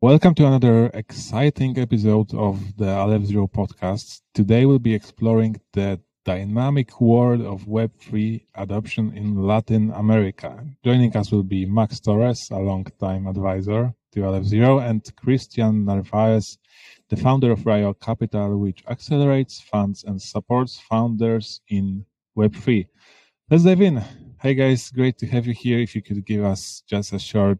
Welcome to another exciting episode of the Aleph Zero podcast. Today we'll be exploring the dynamic world of Web3 adoption in Latin America. Joining us will be Max Torres, a long-time advisor to Aleph Zero, and Christian Narvaez, the founder of Rayo Capital, which accelerates funds and supports founders in Web3. Let's dive in. Hi guys, great to have you here. If you could give us just a short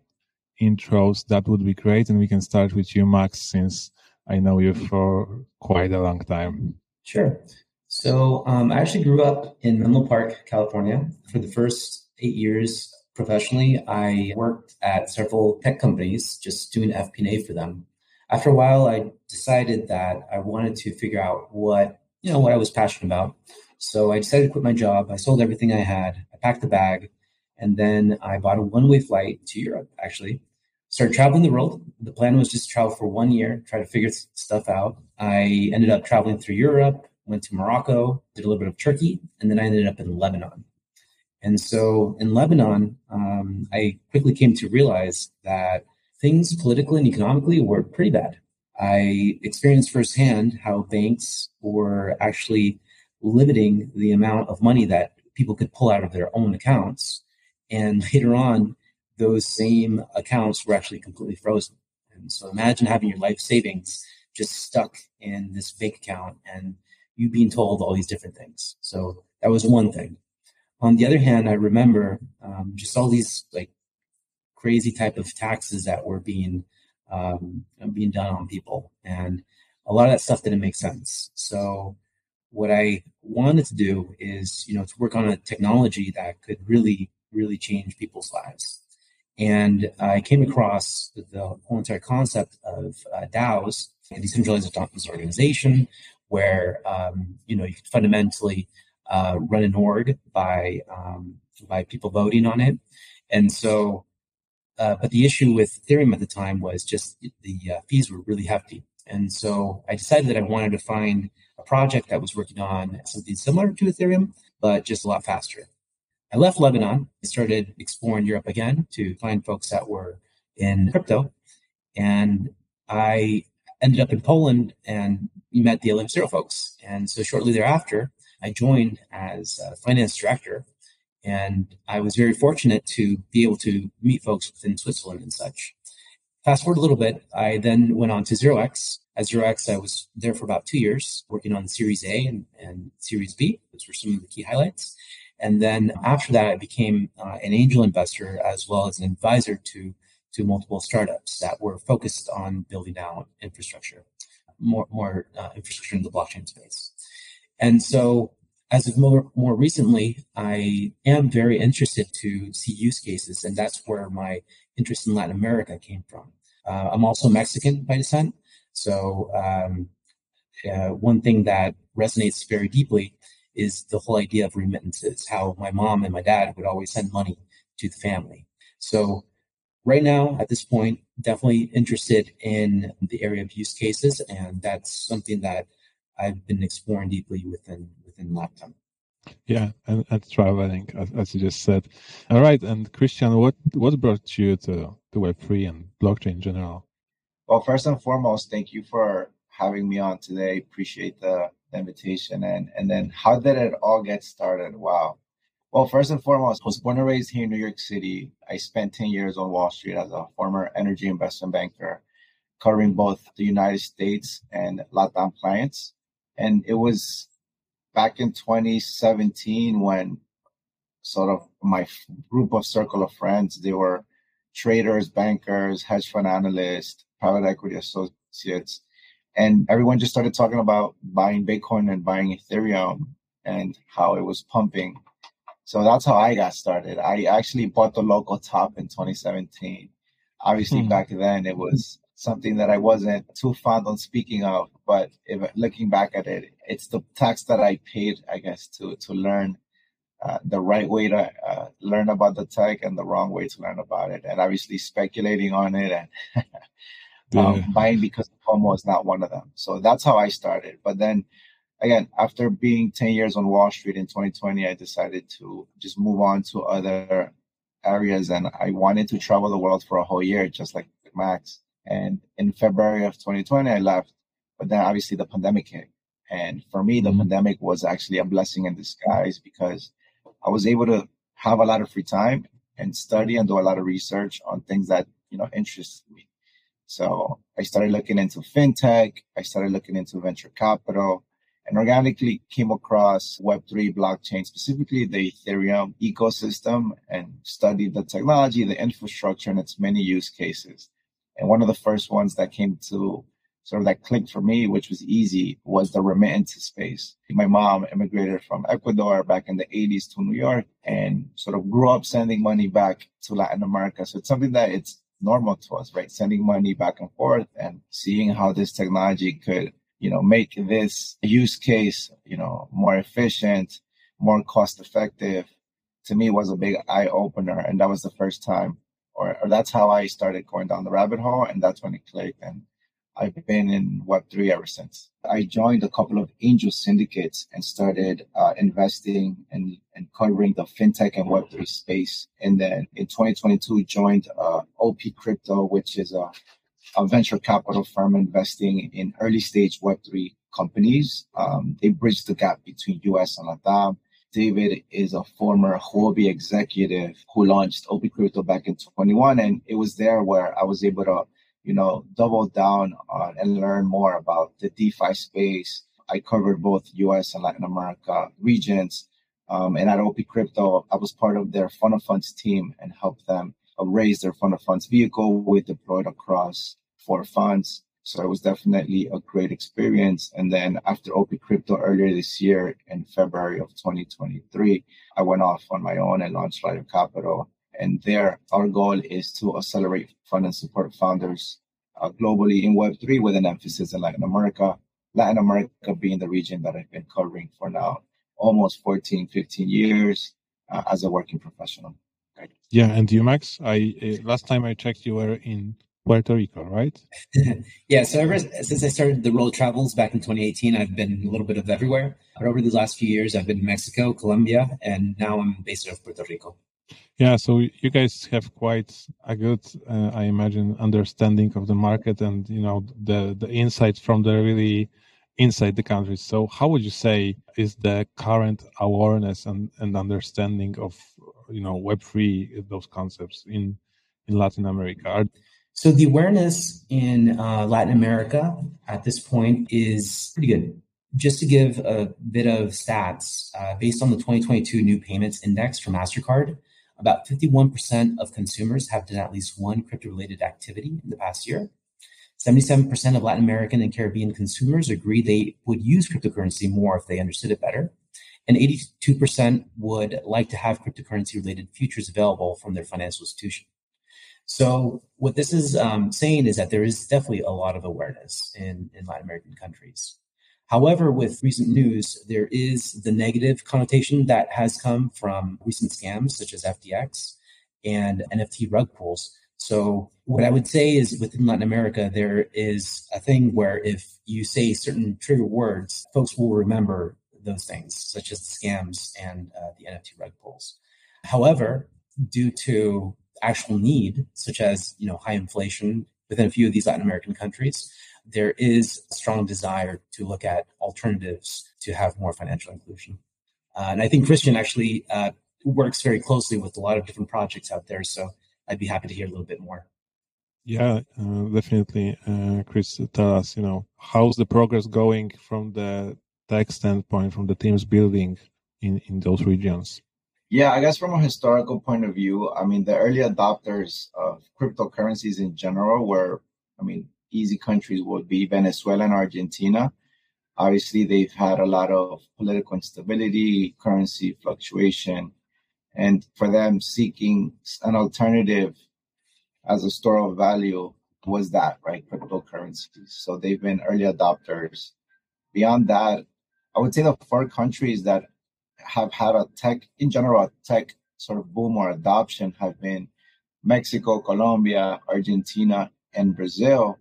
intros, that would be great, and we can start with you, Max, since I know you for quite a long time. Sure. So I actually grew up in Menlo Park, California. For the first 8 years professionally, I worked at several tech companies, just doing FP&A for them. After a while, I decided that I wanted to figure out what I was passionate about. So I decided to quit my job. I sold everything I had. I packed the bag, and then I bought a one-way flight to Europe, actually. Started traveling the world. The plan was just to travel for 1 year, try to figure stuff out. I ended up traveling through Europe, went to Morocco, did a little bit of Turkey, and then I ended up in Lebanon. And so in Lebanon, I quickly came to realize that things politically and economically were pretty bad. I experienced firsthand how banks were actually limiting the amount of money that people could pull out of their own accounts. And later on, those same accounts were actually completely frozen. And so imagine having your life savings just stuck in this bank account and you being told all these different things. So that was one thing. On the other hand, I remember just all these crazy type of taxes that were being done on people. And a lot of that stuff didn't make sense. So what I wanted to do is, to work on a technology that could really change people's lives. And I came across the whole entire concept of DAOs, a decentralized autonomous organization, where you could fundamentally run an org by people voting on it. And so, but the issue with Ethereum at the time was just the fees were really hefty. And so I decided that I wanted to find a project that was working on something similar to Ethereum, but just a lot faster. I left Lebanon and started exploring Europe again to find folks that were in crypto. And I ended up in Poland and met the Aleph Zero folks. And so shortly thereafter, I joined as a finance director. And I was very fortunate to be able to meet folks within Switzerland and such. Fast forward a little bit, I then went on to 0x. At 0x, I was there for about 2 years, working on Series A and Series B. Those were some of the key highlights. And then after that, I became an angel investor as well as an advisor to multiple startups that were focused on building out infrastructure, more infrastructure in the blockchain space. And so as of more recently, I am very interested to see use cases, and that's where my interest in Latin America came from. I'm also Mexican by descent. So one thing that resonates very deeply is the whole idea of remittances, how my mom and my dad would always send money to the family. So right now, at this point, definitely interested in the area of use cases, and that's something that I've been exploring deeply within LATAM. Yeah, and traveling, as you just said. All right, and Christian, what brought you to Web3 and blockchain in general? Well, first and foremost, thank you for having me on today. Appreciate the invitation. And then how did it all get started? Wow. Well, first and foremost, I was born and raised here in New York City. I spent 10 years on Wall Street as a former energy investment banker, covering both the United States and LATAM clients. And it was back in 2017 when sort of my group of circle of friends, they were traders, bankers, hedge fund analysts, private equity associates, and everyone just started talking about buying Bitcoin and buying Ethereum and how it was pumping. So that's how I got started. I actually bought the local top in 2017. Obviously, back then, it was something that I wasn't too fond on speaking of. But looking back at it, it's the tax that I paid, I guess, to learn the right way to learn about the tech and the wrong way to learn about it. And obviously, speculating on it and buying because FOMO is not one of them. So that's how I started. But then again, after being 10 years on Wall Street in 2020, I decided to just move on to other areas. And I wanted to travel the world for a whole year, just like Max. And in February of 2020, I left. But then obviously the pandemic hit. And for me, the pandemic was actually a blessing in disguise because I was able to have a lot of free time and study and do a lot of research on things that, you know, interested me. So I started looking into fintech. I started looking into venture capital and organically came across Web3 blockchain, specifically the Ethereum ecosystem, and studied the technology, the infrastructure, and its many use cases. And one of the first ones that came to sort of that clicked for me, which was easy, was the remittance space. My mom immigrated from Ecuador back in the 80s to New York and sort of grew up sending money back to Latin America. So it's something that it's normal to us, right? Sending money back and forth and seeing how this technology could, you know, make this use case, you know, more efficient, more cost effective, to me was a big eye opener. And that was the first time, or that's how I started going down the rabbit hole. And that's when it clicked. And I've been in Web3 ever since. I joined a couple of angel syndicates and started investing and covering the fintech and Web3 space. And then in 2022, joined OP Crypto, which is a venture capital firm investing in early stage Web3 companies. They bridge the gap between US and LATAM. David is a former Huobi executive who launched OP Crypto back in 2021. And it was there where I was able to, you know, double down on and learn more about the DeFi space. I covered both US and Latin America regions. And at OP Crypto, I was part of their fund of funds team and helped them raise their fund of funds vehicle. We deployed across 4 funds. So it was definitely a great experience. And then after OP Crypto earlier this year, in February of 2023, I went off on my own and launched Rayo Capital. And there, our goal is to accelerate, fund, and support founders globally in Web3 with an emphasis in Latin America. Latin America being the region that I've been covering for now almost 14, 15 years as a working professional. Right. Yeah, and you, Max, last time I checked, you were in Puerto Rico, right? Yeah, so ever since I started the road travels back in 2018, I've been a little bit of everywhere. But over the last few years, I've been in Mexico, Colombia, and now I'm based out of Puerto Rico. Yeah, so you guys have quite a good, I imagine, understanding of the market and, you know, the insights from the really inside the country. So how would you say is the current awareness and understanding of, you know, Web3, those concepts in Latin America? So the awareness in Latin America at this point is pretty good. Just to give a bit of stats, based on the 2022 New Payments Index for MasterCard, about 51% of consumers have done at least one crypto-related activity in the past year. 77% of Latin American and Caribbean consumers agree they would use cryptocurrency more if they understood it better. And 82% would like to have cryptocurrency-related futures available from their financial institution. So what this is saying is that there is definitely a lot of awareness in Latin American countries. However, with recent news, there is the negative connotation that has come from recent scams such as FTX and NFT rug pulls. So what I would say is within Latin America, there is a thing where if you say certain trigger words, folks will remember those things such as the scams and the NFT rug pulls. However, due to actual need, such as, you know, high inflation within a few of these Latin American countries, there is a strong desire to look at alternatives to have more financial inclusion. And I think Christian actually works very closely with a lot of different projects out there. So I'd be happy to hear a little bit more. Yeah, definitely. Chris, tell us, you know, how's the progress going from the tech standpoint, from the teams building in those regions? Yeah, I guess from a historical point of view, I mean, the early adopters of cryptocurrencies in general were, I mean, easy countries would be Venezuela and Argentina. Obviously, they've had a lot of political instability, currency fluctuation, and for them, seeking an alternative as a store of value was that, right? Cryptocurrencies. So they've been early adopters. Beyond that, I would say the 4 countries that have had a tech, in general, a tech sort of boom or adoption have been Mexico, Colombia, Argentina, and Brazil.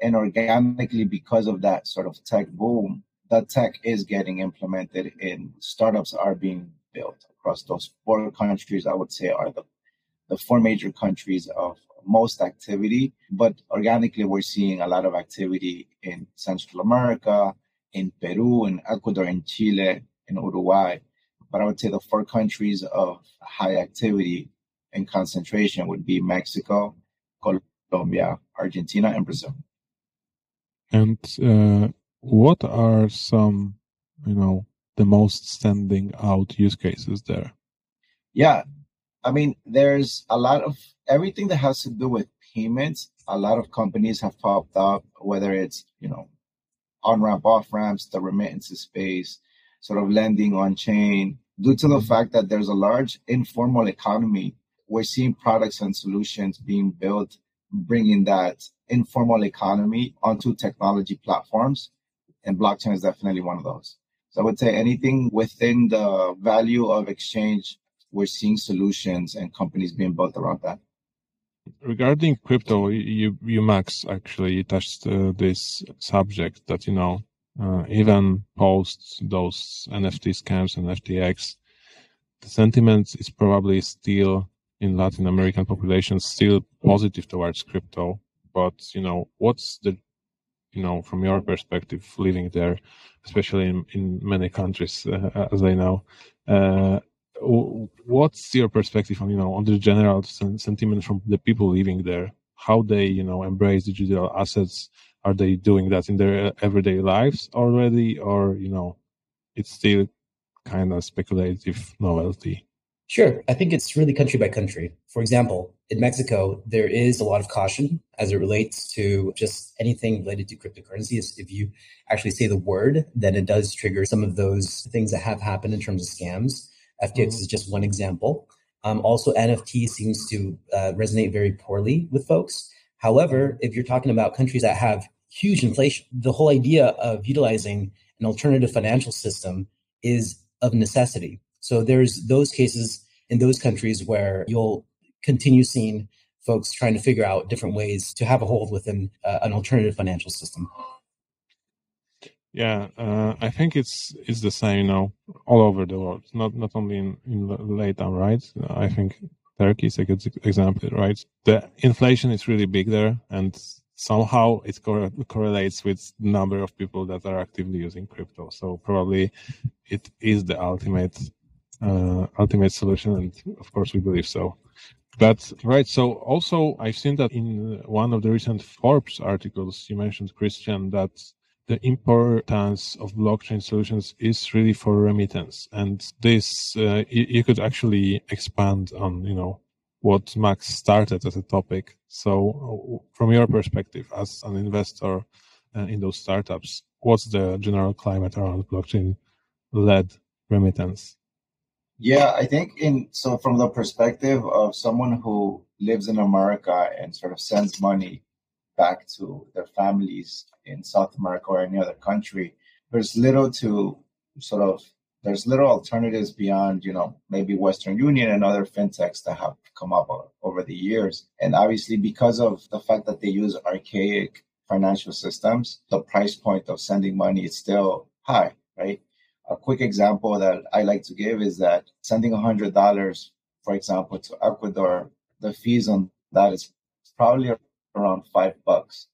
And organically, because of that sort of tech boom, that tech is getting implemented and startups are being built across those 4 countries. I would say are the the four major countries of most activity. But organically, we're seeing a lot of activity in Central America, in Peru, in Ecuador, in Chile, in Uruguay. But I would say the four countries of high activity and concentration would be Mexico, Colombia, Argentina, and Brazil. And what are some, the most standing out use cases there? Yeah, there's a lot of everything that has to do with payments. A lot of companies have popped up, whether it's, on-ramp, off-ramps, the remittances space, sort of lending on-chain. Due to the fact that there's a large informal economy, we're seeing products and solutions being built, bringing that informal economy onto technology platforms, and blockchain is definitely one of those. So I would say anything within the value of exchange, we're seeing solutions and companies being built around that. Regarding crypto, you Max, actually touched this subject that, even post those NFT scams and FTX, the sentiment is probably still in Latin American populations still positive towards crypto. But, what's the, from your perspective, living there, especially in many countries, as I know, what's your perspective on, on the general sentiment from the people living there? How they, embrace digital assets? Are they doing that in their everyday lives already? Or, it's still kind of speculative novelty? Sure. I think it's really country by country. For example, in Mexico, there is a lot of caution as it relates to just anything related to cryptocurrencies. If you actually say the word, then it does trigger some of those things that have happened in terms of scams. FTX is just one example. Also, NFT seems to resonate very poorly with folks. However, if you're talking about countries that have huge inflation, the whole idea of utilizing an alternative financial system is of necessity. So there's those cases in those countries where you'll continue seeing folks trying to figure out different ways to have a hold within an alternative financial system. Yeah, I think it's the same, all over the world, not only in LATAM, right? I think Turkey is a good example, right? The inflation is really big there, and somehow it correlates with the number of people that are actively using crypto. So probably it is the ultimate solution, and of course we believe so. But right, so also I've seen that in one of the recent Forbes articles you mentioned, Christian, that the importance of blockchain solutions is really for remittance, and this you could actually expand on what Max started as a topic. So from your perspective as an investor in those startups, what's the general climate around blockchain led remittance? Yeah, I think from the perspective of someone who lives in America and sort of sends money back to their families in South America or any other country, there's little alternatives beyond, maybe Western Union and other fintechs that have come up over the years. And obviously, because of the fact that they use archaic financial systems, the price point of sending money is still high, right? A quick example that I like to give is that sending $100, for example, to Ecuador, the fees on that is probably around $5,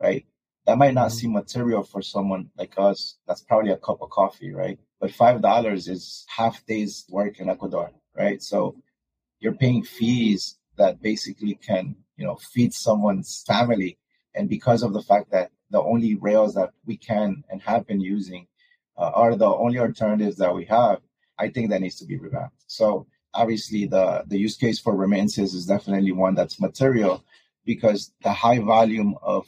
right? That might not seem material for someone like us. That's probably a cup of coffee, right? But $5 is half day's work in Ecuador, right? So you're paying fees that basically can, feed someone's family. And because of the fact that the only rails that we can and have been using are the only alternatives that we have, I think that needs to be revamped. So obviously the use case for remittances is definitely one that's material, because the high volume of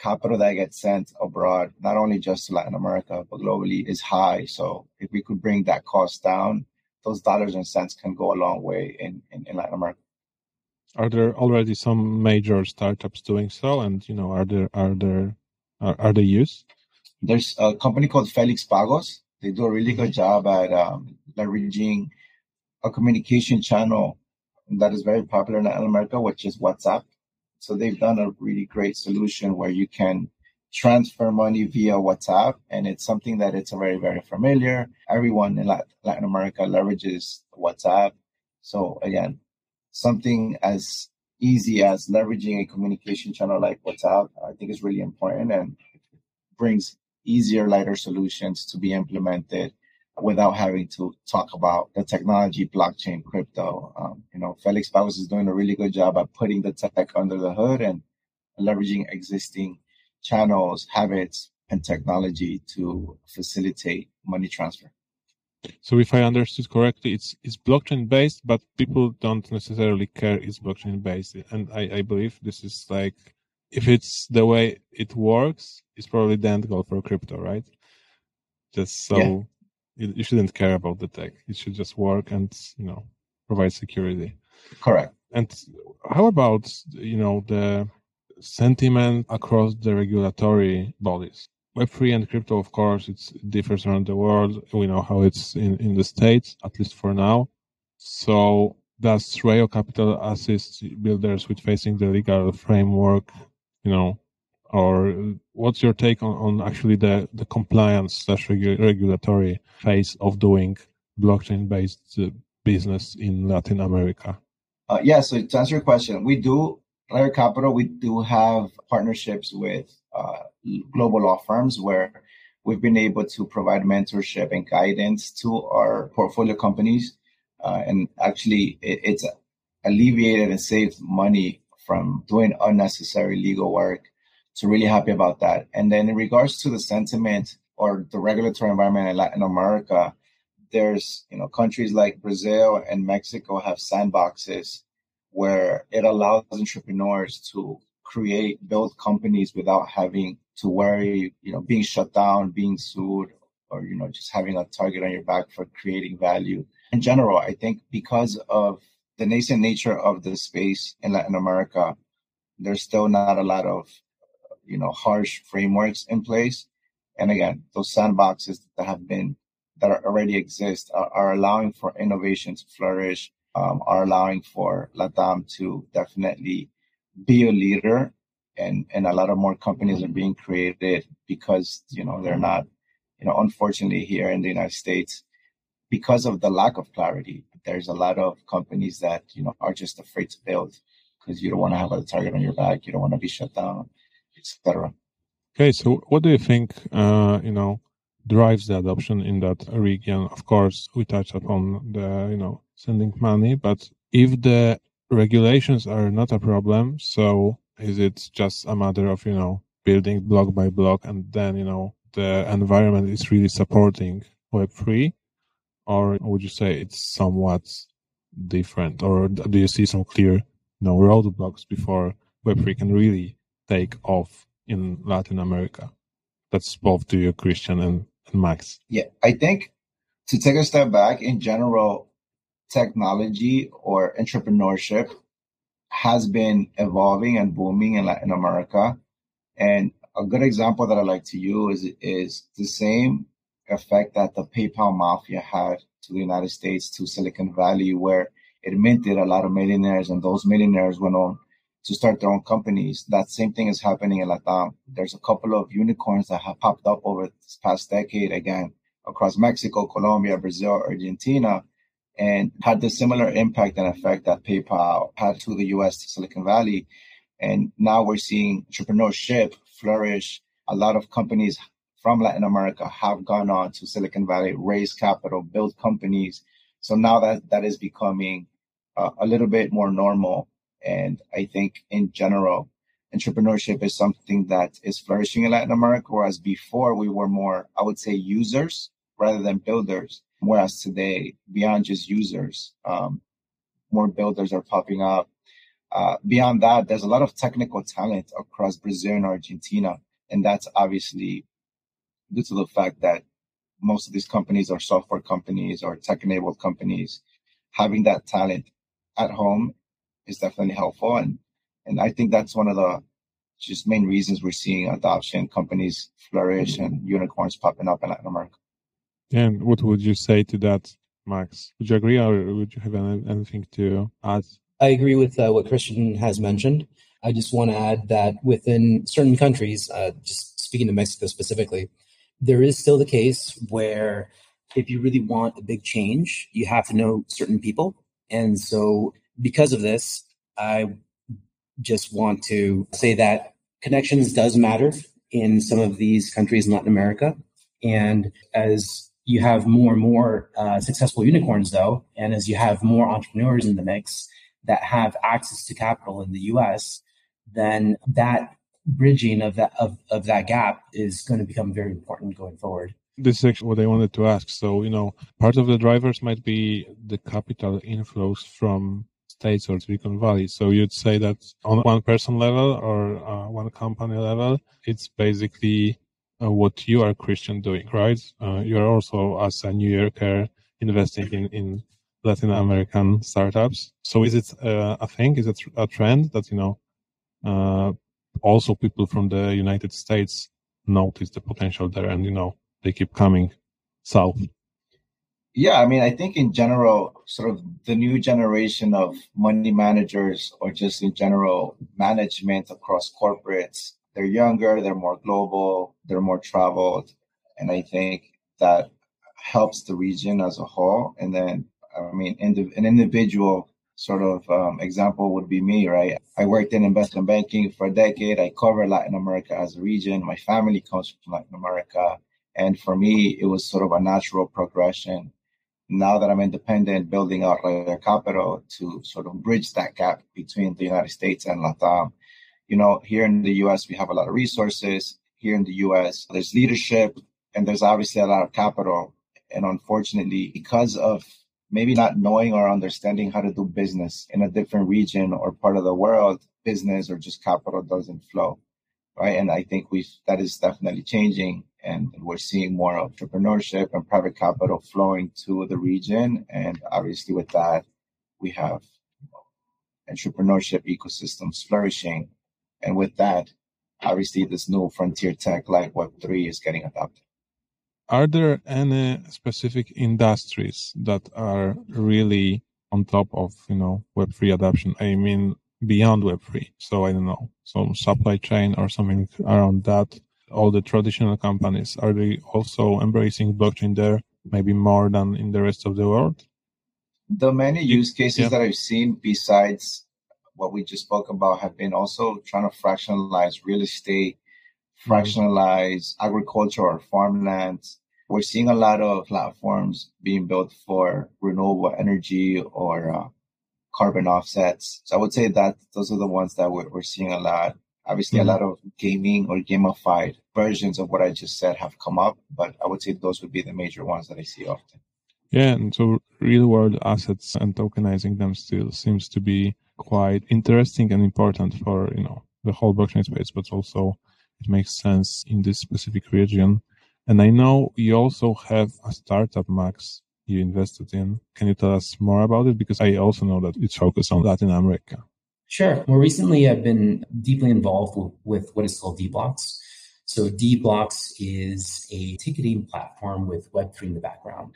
capital that gets sent abroad, not only just to Latin America, but globally, is high. So if we could bring that cost down, those dollars and cents can go a long way in Latin America. Are there already some major startups doing so? And, are they used? There's a company called Felix Pagos. They do a really good job at leveraging a communication channel that is very popular in Latin America, which is WhatsApp. So they've done a really great solution where you can transfer money via WhatsApp, and it's something that it's very, very familiar. Everyone in Latin America leverages WhatsApp. So again, something as easy as leveraging a communication channel like WhatsApp, I think is really important and brings easier, lighter solutions to be implemented without having to talk about the technology, blockchain, crypto. Felix Pagos is doing a really good job at putting the tech under the hood and leveraging existing channels, habits, and technology to facilitate money transfer. So if I understood correctly, it's blockchain-based, but people don't necessarily care it's blockchain-based. And I believe this is like, if it's the way it works, it's probably the end goal for crypto, right? Just so you shouldn't care about the tech. It should just work and, provide security. Correct. And how about, the sentiment across the regulatory bodies? Web3 and crypto, of course, it differs around the world. We know how it's in the States, at least for now. So does Rayo Capital assist builders with facing the legal framework, or what's your take on actually the compliance/regulatory phase of doing blockchain-based business in Latin America? So to answer your question, Rayo Capital, we do have partnerships with global law firms where we've been able to provide mentorship and guidance to our portfolio companies. And actually, it's alleviated and saved money from doing unnecessary legal work. So really happy about that. And then in regards to the sentiment or the regulatory environment in Latin America, there's, countries like Brazil and Mexico have sandboxes where it allows entrepreneurs to build companies without having to worry, being shut down, being sued, or, just having a target on your back for creating value. In general, I think because of the nascent nature of the space in Latin America, there's still not a lot of, harsh frameworks in place. And again, those sandboxes that already exist are allowing for innovation to flourish, are allowing for LATAM to definitely be a leader, and a lot of more companies are being created because, they're not, unfortunately here in the United States, because of the lack of clarity, there's a lot of companies that, are just afraid to build because you don't want to have a target on your back, you don't want to be shut down, etc. Okay, so what do you think, drives the adoption in that region? Of course, we touched upon the, sending money, but if the regulations are not a problem, so is it just a matter of, building block by block and then, the environment is really supporting Web3? Or would you say it's somewhat different? Or do you see some clear, roadblocks before Web3 can really take off in Latin America? That's both to you, Christian and Max. Yeah, I think to take a step back, in general, technology or entrepreneurship has been evolving and booming in Latin America. And a good example that I like to use is the same effect that the PayPal mafia had to the United States, to Silicon Valley, where it minted a lot of millionaires, and those millionaires went on to start their own companies. That same thing is happening in LATAM. There's a couple of unicorns that have popped up over this past decade, again, across Mexico, Colombia, Brazil, Argentina, and had the similar impact and effect that PayPal had to the U.S., to Silicon Valley. And now we're seeing entrepreneurship flourish. A lot of companies from Latin America have gone on to Silicon Valley, raise capital, build companies. So now that is becoming a little bit more normal. And I think in general, entrepreneurship is something that is flourishing in Latin America, whereas before we were more, I would say, users rather than builders. Whereas today, beyond just users, more builders are popping up. Beyond that, there's a lot of technical talent across Brazil and Argentina. And that's obviously due to the fact that most of these companies are software companies or tech-enabled companies. Having that talent at home is definitely helpful. And I think that's one of the just main reasons we're seeing adoption, companies flourish, and unicorns popping up in Latin America. And what would you say to that, Max? Would you agree, or would you have anything to add? I agree with what Christian has mentioned. I just want to add that within certain countries, just speaking to Mexico specifically, there is still the case where if you really want a big change, you have to know certain people. And so because of this, I just want to say that connections does matter in some of these countries in Latin America. And as you have more and more successful unicorns, though, and as you have more entrepreneurs in the mix that have access to capital in the U.S., then that bridging of that gap is going to become very important going forward. This is actually what I wanted to ask. So, you know, part of the drivers might be the capital inflows from states or Silicon Valley. So you'd say that on one person level or one company level, it's basically what you are, Christian, doing, right? You're also, as a New Yorker, investing in Latin American startups. So is it a thing? Is it a trend that, you know, also people from the United States notice the potential there and, you know, they keep coming south? Yeah, I mean, I think in general, sort of the new generation of money managers or just in general management across corporates, they're younger, they're more global, they're more traveled. And I think that helps the region as a whole. And then, I mean, an individual sort of example would be me, right? I worked in investment banking for a decade. I cover Latin America as a region. My family comes from Latin America. And for me, it was sort of a natural progression. Now that I'm independent, building out Rayo Capital to sort of bridge that gap between the United States and LATAM. You know, here in the U.S., we have a lot of resources. Here in the U.S., there's leadership and there's obviously a lot of capital. And unfortunately, because of maybe not knowing or understanding how to do business in a different region or part of the world, business or just capital doesn't flow, right? And I think that is definitely changing. And we're seeing more entrepreneurship and private capital flowing to the region. And obviously with that, we have entrepreneurship ecosystems flourishing. And with that, obviously this new frontier tech like Web3 is getting adopted. Are there any specific industries that are really on top of, you know, Web3 adoption? I mean, beyond Web3. So I don't know, some supply chain or something around that. All the traditional companies, are they also embracing blockchain there, maybe more than in the rest of the world? The many use cases that I've seen besides what we just spoke about have been also trying to fractionalize real estate, fractionalize agriculture or farmlands. We're seeing a lot of platforms being built for renewable energy or carbon offsets. So I would say that those are the ones that we're seeing a lot. Obviously, a lot of gaming or gamified versions of what I just said have come up, but I would say those would be the major ones that I see often. Yeah, and so real-world assets and tokenizing them still seems to be quite interesting and important for, you know, the whole blockchain space, but also it makes sense in this specific region. And I know you also have a startup, Max, you invested in. Can you tell us more about it? Because I also know that it's focused on Latin America. Sure. More recently, I've been deeply involved with what is called dBloks. So dBloks is a ticketing platform with Web3 in the background.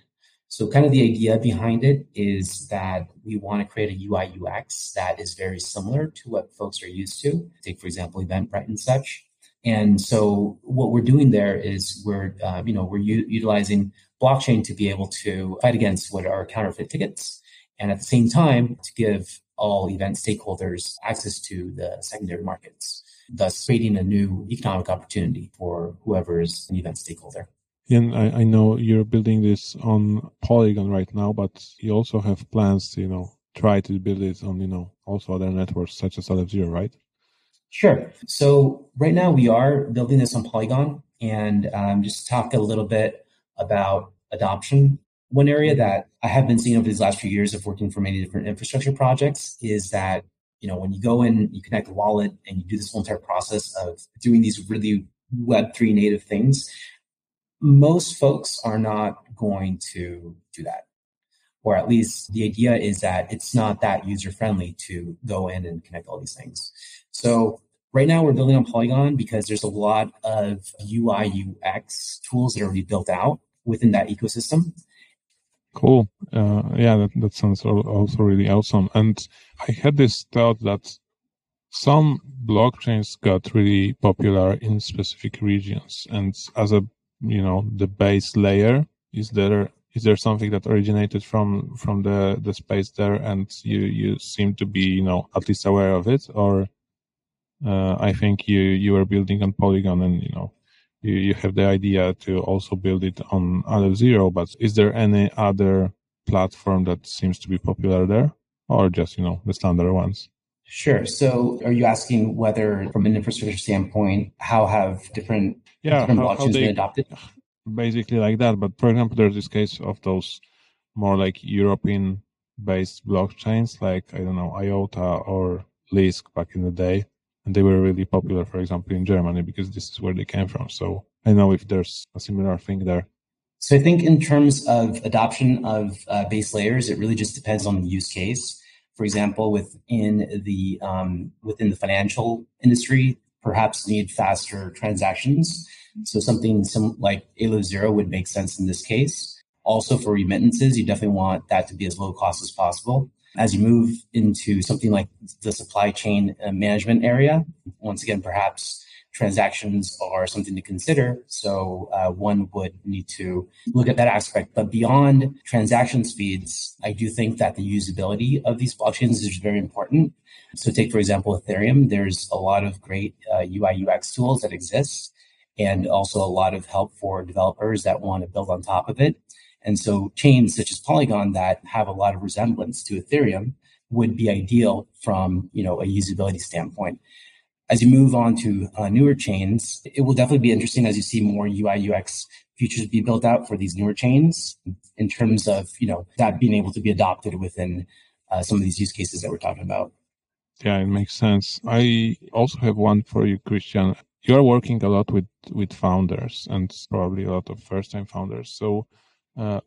So kind of the idea behind it is that we want to create a UI UX that is very similar to what folks are used to. Take, for example, Eventbrite and such. And so what we're doing there is we're utilizing blockchain to be able to fight against what are counterfeit tickets. And at the same time, to give all event stakeholders access to the secondary markets, thus creating a new economic opportunity for whoever is an event stakeholder. And I know you're building this on Polygon right now, but you also have plans to, you know, try to build it on, you know, also other networks such as Aleph Zero, right? Sure. So right now we are building this on Polygon, and just talk a little bit about adoption. One area that I have been seeing over these last few years of working for many different infrastructure projects is that, you know, when you go in, you connect a wallet and you do this whole entire process of doing these really Web3 native things, most folks are not going to do that. Or at least the idea is that it's not that user-friendly to go in and connect all these things. So right now we're building on Polygon because there's a lot of UI UX tools that are already built out within that ecosystem. Cool. That sounds also really awesome. And I had this thought that some blockchains got really popular in specific regions. And as the base layer is there is there something that originated from the space there, and you seem to be, you know, at least aware of it? Or I think you were building on Polygon, and you know, you have the idea to also build it on Aleph Zero. But is there any other platform that seems to be popular there, or just, you know, the standard ones? Sure. So are you asking whether, from an infrastructure standpoint, how have different blockchains been adopted? Basically like that. But for example, there's this case of those more like European-based blockchains, like, I don't know, IOTA or Lisk back in the day. And they were really popular, for example, in Germany, because this is where they came from. So I know if there's a similar thing there. So I think in terms of adoption of base layers, it really just depends on the use case. For example, within the financial industry, perhaps need faster transactions. So something like Aleph Zero would make sense in this case. Also for remittances, you definitely want that to be as low cost as possible. As you move into something like the supply chain management area, once again, perhaps transactions are something to consider. So one would need to look at that aspect. But beyond transaction speeds, I do think that the usability of these blockchains is very important. So take, for example, Ethereum. There's a lot of great UI UX tools that exist, and also a lot of help for developers that want to build on top of it. And so chains such as Polygon that have a lot of resemblance to Ethereum would be ideal from, you know, a usability standpoint. As you move on to newer chains, it will definitely be interesting as you see more UI UX features be built out for these newer chains in terms of, you know, that being able to be adopted within some of these use cases that we're talking about. Yeah, it makes sense. I also have one for you, Christian. You are working a lot with founders, and probably a lot of first-time founders. So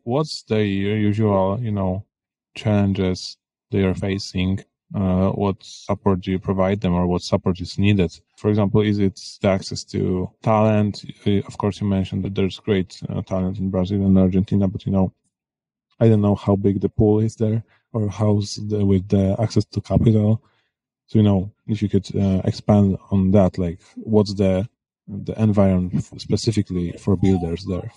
what's the usual, you know, challenges they are facing? What support do you provide them, or what support is needed? For example, is it the access to talent? Of course, you mentioned that there's great talent in Brazil and Argentina, but, you know, I don't know how big the pool is there, or how's with the access to capital. So, you know, if you could expand on that, like what's the environment specifically for builders there?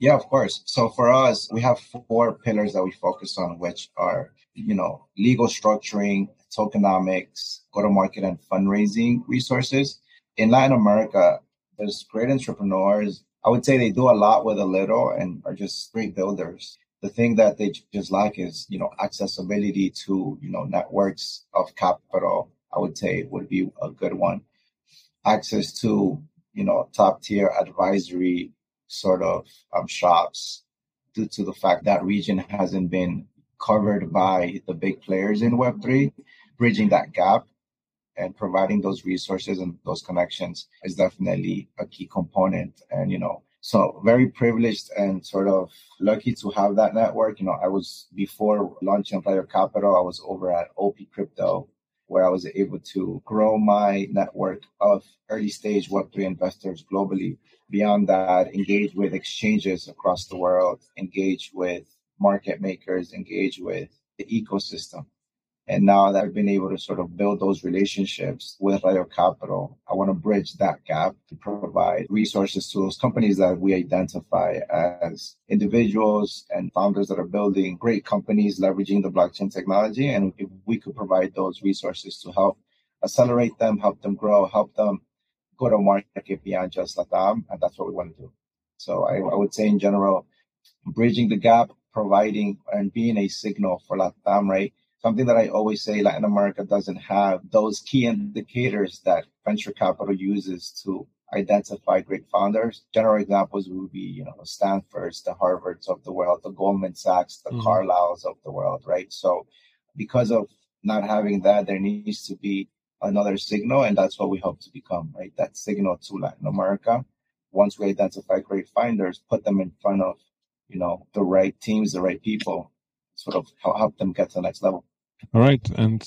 Yeah, of course. So for us, we have four pillars that we focus on, which are, you know, legal structuring, tokenomics, go-to-market and fundraising resources. In Latin America, there's great entrepreneurs. I would say they do a lot with a little and are just great builders. The thing that they just lack is, you know, accessibility to, you know, networks of capital, I would say would be a good one. Access to, you know, top-tier advisory sort of shops, due to the fact that region hasn't been covered by the big players in Web3. Bridging that gap and providing those resources and those connections is definitely a key component. And, you know, so very privileged and sort of lucky to have that network. You know, I was, before launching Rayo Capital, I was over at OP Crypto, where I was able to grow my network of early stage Web3 investors globally. Beyond that, engage with exchanges across the world, engage with market makers, engage with the ecosystem. And now that I've been able to sort of build those relationships with Rayo Capital, I want to bridge that gap to provide resources to those companies that we identify as individuals and founders that are building great companies, leveraging the blockchain technology. And if we could provide those resources to help accelerate them, help them grow, help them go to market beyond just LATAM, and that's what we want to do. So I would say in general, bridging the gap, providing and being a signal for LATAM, right? Something that I always say, Latin America doesn't have those key indicators that venture capital uses to identify great founders. General examples would be, you know, Stanfords, the Harvards of the world, the Goldman Sachs, the Carlyles of the world, right? So because of not having that, there needs to be another signal, and that's what we hope to become, right? That signal to Latin America. Once we identify great finders, put them in front of, you know, the right teams, the right people, sort of help them get to the next level. All right. And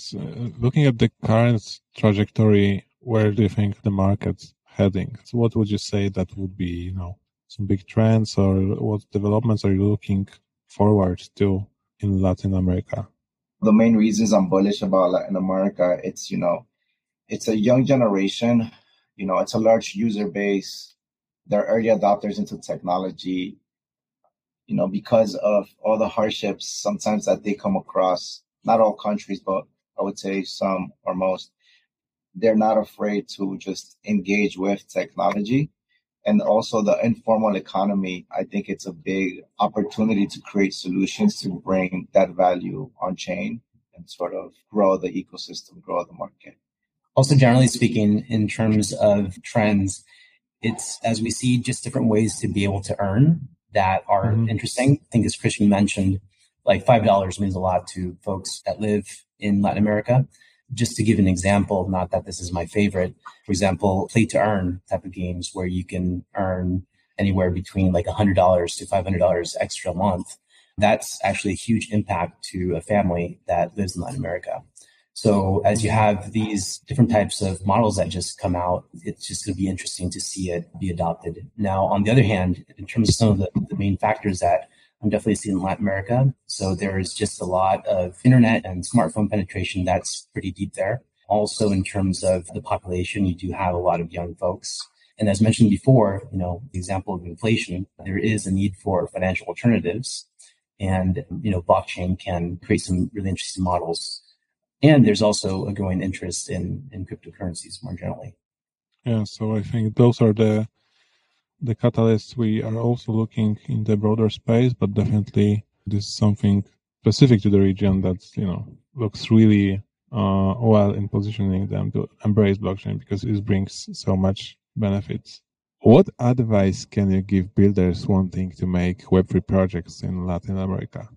looking at the current trajectory, where do you think the market's heading? So what would you say that would be, you know, some big trends, or what developments are you looking forward to in Latin America? The main reasons I'm bullish about Latin America, it's, you know, it's a young generation, you know, it's a large user base. They're early adopters into technology. you know, because of all the hardships sometimes that they come across. Not all countries, but I would say some or most. They're not afraid to just engage with technology. And also the informal economy, I think it's a big opportunity to create solutions to bring that value on chain and sort of grow the ecosystem, grow the market. Also, generally speaking, in terms of trends, it's as we see just different ways to be able to earn that are interesting. I think as Christian mentioned, like $5 means a lot to folks that live in Latin America. Just to give an example, not that this is my favorite, for example, play to earn type of games where you can earn anywhere between like $100 to $500 extra a month. That's actually a huge impact to a family that lives in Latin America. So as you have these different types of models that just come out, it's just going to be interesting to see it be adopted. Now, on the other hand, in terms of some of the main factors that I'm definitely seeing in Latin America, so there is just a lot of internet and smartphone penetration that's pretty deep there. Also, in terms of the population, you do have a lot of young folks. And as mentioned before, you know, the example of inflation, there is a need for financial alternatives. And, you know, blockchain can create some really interesting models. And there's also a growing interest in cryptocurrencies more generally. Yeah, so I think those are the catalysts we are also looking in the broader space, but definitely this is something specific to the region that, you know, looks really well in positioning them to embrace blockchain because it brings so much benefits. What advice can you give builders wanting to make Web3 projects in Latin America?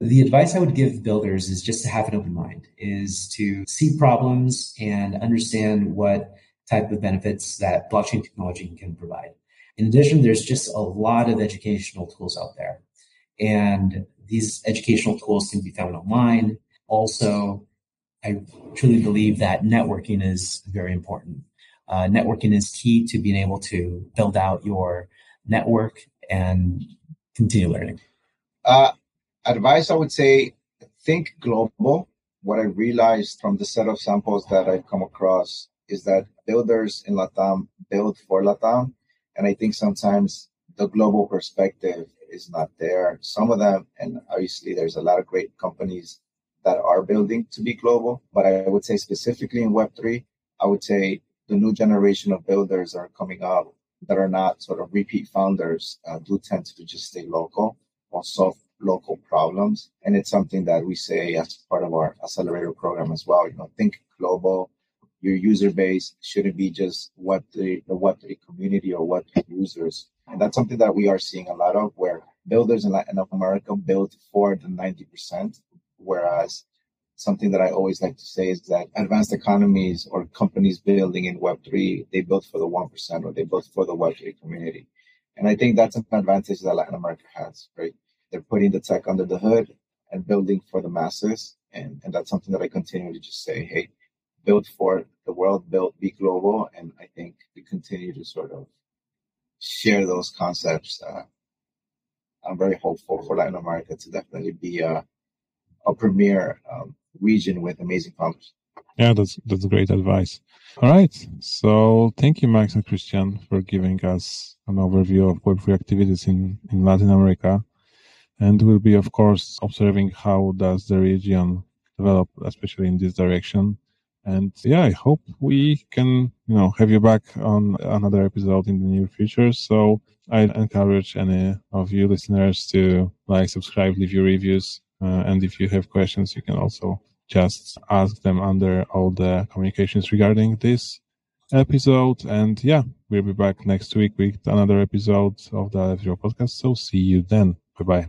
The advice I would give builders is just to have an open mind, is to see problems and understand what type of benefits that blockchain technology can provide. In addition, there's just a lot of educational tools out there. And these educational tools can be found online. Also, I truly believe that networking is very important. Networking is key to being able to build out your network and continue learning. Advice, I would say, think global. What I realized from the set of samples that I've come across is that builders in LATAM build for LATAM. And I think sometimes the global perspective is not there. Some of them, and obviously there's a lot of great companies that are building to be global, but I would say specifically in Web3, I would say the new generation of builders are coming up that are not sort of repeat founders do tend to just stay local or solve local problems. And it's something that we say as part of our accelerator program as well. You know, think global. Your user base shouldn't be just the Web3 community or Web3 users. And that's something that we are seeing a lot of, where builders in Latin America build for the 90%, whereas something that I always like to say is that advanced economies or companies building in Web3, they build for the 1% or they build for the Web3 community. And I think that's an advantage that Latin America has, right? They're putting the tech under the hood and building for the masses. And that's something that I continually just say, hey, build for the world, build, be global. And I think we continue to sort of share those concepts. I'm very hopeful for Latin America to definitely be a premier region with amazing founders. Yeah, that's great advice. All right. So thank you, Max and Christian, for giving us an overview of Web3 activities in Latin America. And we'll be, of course, observing how does the region develop, especially in this direction. And yeah, I hope we can, you know, have you back on another episode in the near future. So I encourage any of you listeners to like, subscribe, leave your reviews. And if you have questions, you can also just ask them under all the communications regarding this episode. And yeah, we'll be back next week with another episode of the Aleph Zero podcast. So see you then. Bye-bye.